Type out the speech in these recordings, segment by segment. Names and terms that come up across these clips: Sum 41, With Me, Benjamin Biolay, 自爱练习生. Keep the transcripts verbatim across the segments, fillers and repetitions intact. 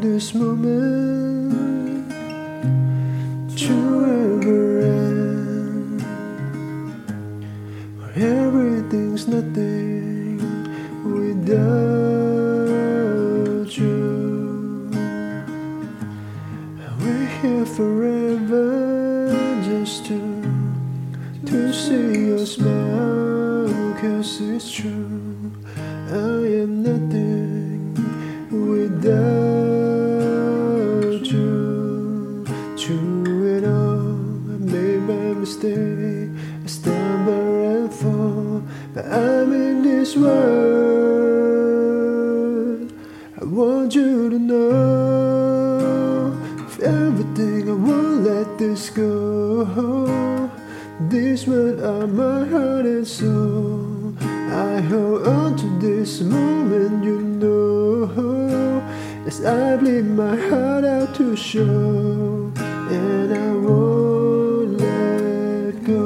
This moment to ever end, where everything's nothing without you, and we're here forever just to to see your smile, 'cause it's true, I am nothing without you.Through it all, I made my mistake, I stumble and fall, but I'm in this world. I want you to know, of everything I won't let this go. This world are my heart and soul, I hold on to this moment, you know, as I bleed my heart out to show.And I won't let go.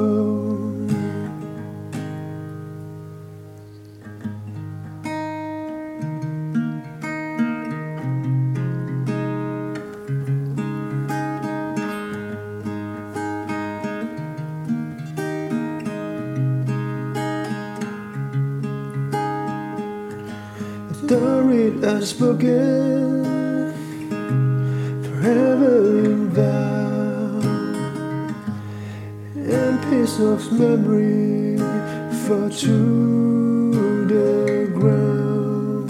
The reed unspoken forever in vow.Piece of memory fall to the ground.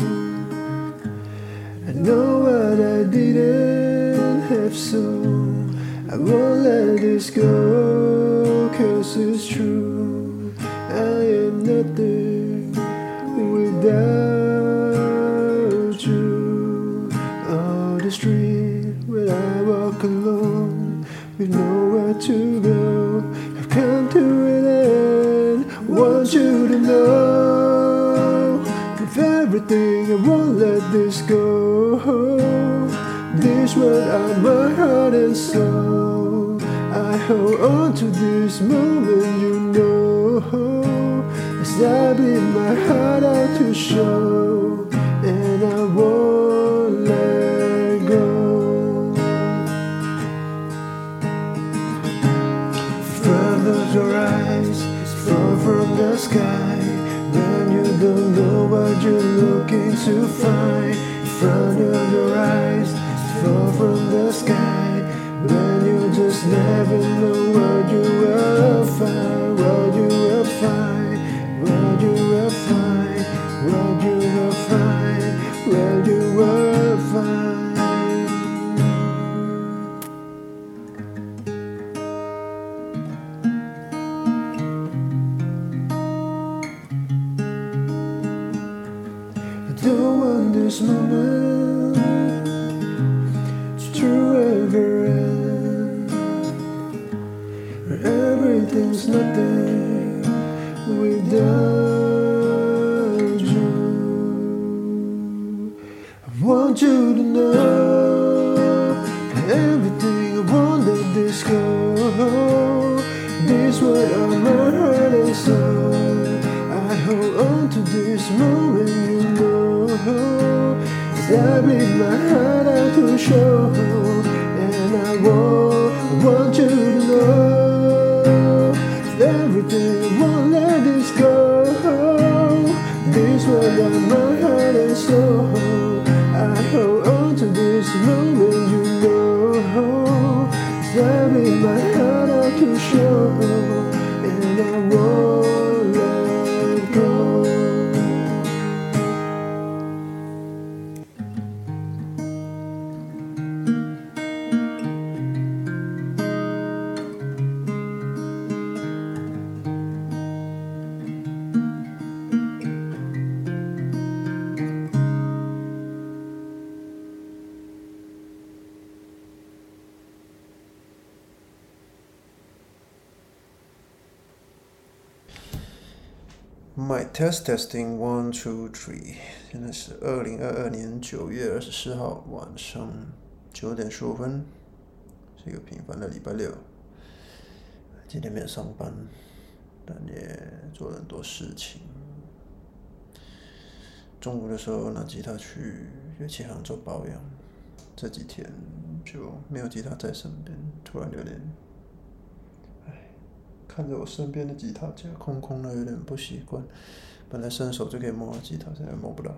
I know what I didn't have, so I won't let this go, 'cause it's true, I am nothing without you. On the street when I walk alone, with nowhere to go, come to an end. Want you to know, of everything I won't let this go. This world are my heart and soul, I hold on to this moment, you know, as I bleed my heart out to show. And I won't let go.Your eyes fall from the sky, when you don't know what you're looking to find. In front of your eyes fall from the sky, when you just never know what you will find, what you will find, what you will find, what you will find, what you will find.This moment to ever end, where everything's nothing without you. I want you to know, everything I won't let this go. This world are my heart and soul, I hold on to this moment, you knowI bleed my heart out to show, and I won't want you to know, everything won't let this go. This world of my heart and soul, I hold on to this moment, you know, I bleed my heart out to show, and I won't let go. Thank you. My test testing one two three， 现在是二零二二年九月二十四号晚上九点十五分，是一个平凡的礼拜六。今天没有上班，但也做了很多事情。中午的时候拿吉他去乐器行做保养，这几天就没有吉他在身边，突然有点。看着我身边的吉他架空空的，有点不习惯。本来伸手就可以摸吉他，现在摸不到。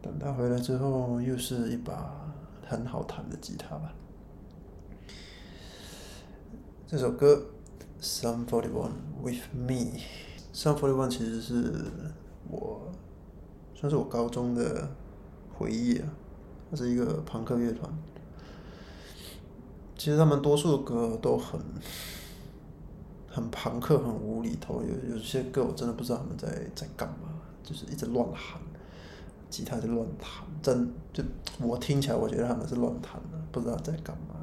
等他回来之后，又是一把很好弹的吉他吧。这首歌《Sum forty-one With Me》，《Sum forty-one》其实是我算是我高中的回忆啊。它是一个朋克乐团。其实他们多数的歌都很很朋克，很无厘头。有有些歌我真的不知道他们在在干嘛，就是一直乱喊，吉他就乱弹，真就我听起来我觉得他们是乱弹的，不知道在干嘛。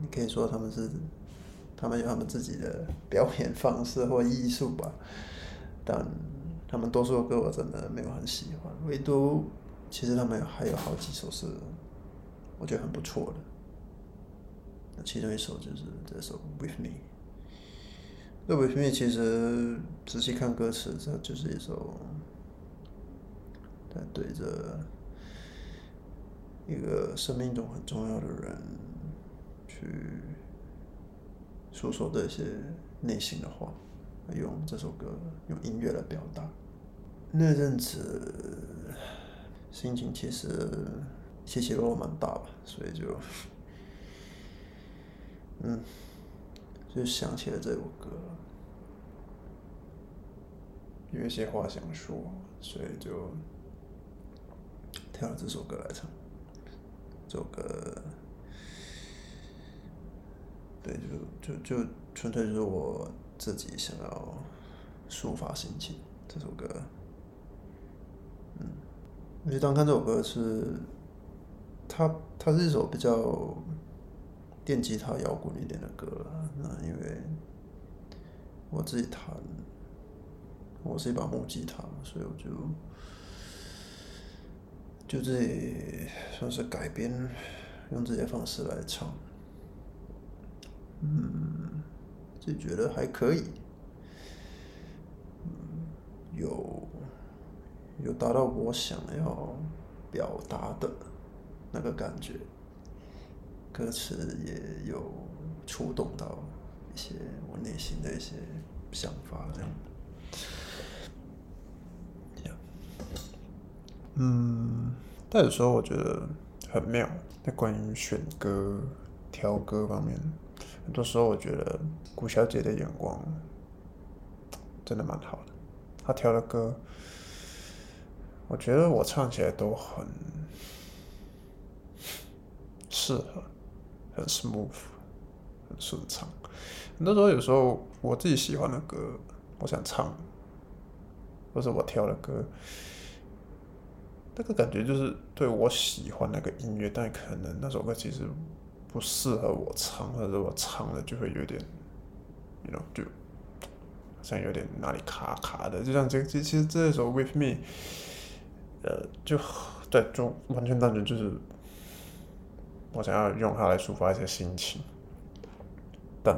你可以说他们是他们有他们自己的表演方式或艺术吧，但他们多数的歌我真的没有很喜欢，唯独其实他们还有好几首是我觉得很不错的。其中一首就是这首 With Me。 这 With Me 其实仔细看歌词，它就是一首它对着一个生命中很重要的人去诉说这些内心的话，用这首歌用音乐来表达。那阵子心情其实起起落落蛮大吧，所以就嗯，就想起了这首歌，有一些话想说，所以就挑了这首歌来唱。这首歌，对，就就就纯粹就是我自己想要抒发心情。这首歌，嗯，因为当看这首歌是，它它是一首比较。电吉他摇滚一点的歌啦，那因为我自己弹，我是一把木吉他，所以我就就自己算是改编，用自己的方式来唱，嗯，自己觉得还可以，嗯，有有达到我想要表达的那个感觉。歌词也有触动到一些我内心的一些想法，这样的。嗯，但有时候我觉得很妙，在关于选歌、挑歌方面，很多时候我觉得古小姐的眼光真的蛮好的。她挑的歌，我觉得我唱起来都很适合。很 smooth， 很顺畅。很多时候，有时候我自己喜欢的歌，我想唱，或者我挑的歌，那个感觉就是对我喜欢那个音乐，但可能那首歌其实不适合我唱，或者我唱了就会有点， you know， 就好像有点哪里卡卡的。就像这，其实这首 With Me， 呃，就对，就完全单纯就是。我想要用它来抒发一些心情，但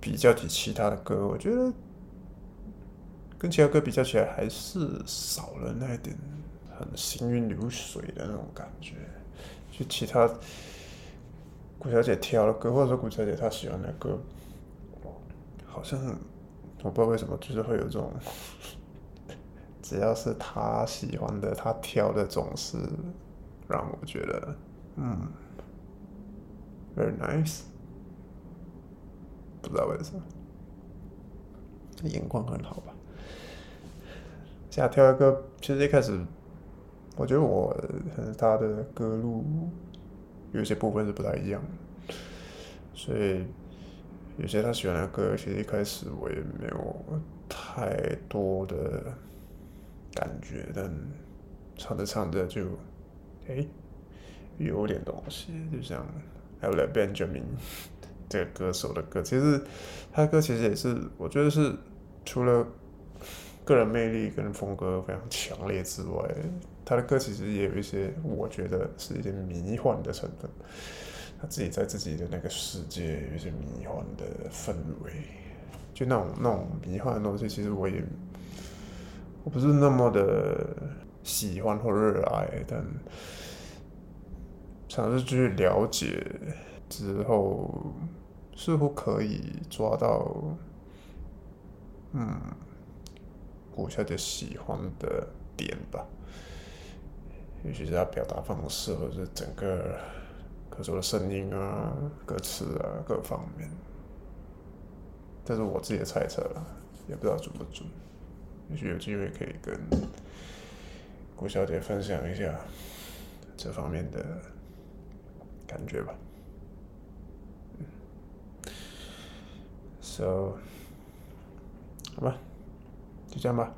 比较起其他的歌，我觉得跟其他歌比较起来，还是少了那一点很行云流水的那种感觉。就其他古小姐挑的歌，或者说古小姐她喜欢的歌，好像我不知道为什么，就是会有这种，只要是她喜欢的，她挑的总是让我觉得。嗯 very nice， 不知道为什么，眼光很好吧。现在挑的歌，其实一开始，我觉得我和他的歌路有些部分是不太一样的，所以有些他喜欢的歌，其实一开始我也没有太多的感觉，但唱着唱着就，哎、欸。有点东西，就像 I Will Benjamin 这个歌手的歌，其实他的歌其实也是我觉得是除了个人魅力跟风格非常强烈之外，他的歌其实也有一些我觉得是一些迷幻的成分，他自己在自己的那个世界有一些迷幻的氛围，就那种那种迷幻的东西，其实我也我不是那么的喜欢或热爱，但尝试去了解之后，似乎可以抓到，嗯，我小姐喜欢的点吧，也许是她表达方式，或者是整个歌手的声音啊、歌词啊各方面。这是我自己的猜测啦，也不知道准不准。也许有机会可以跟郭小姐分享一下这方面的感觉吧。So， 好吧，就这样吧。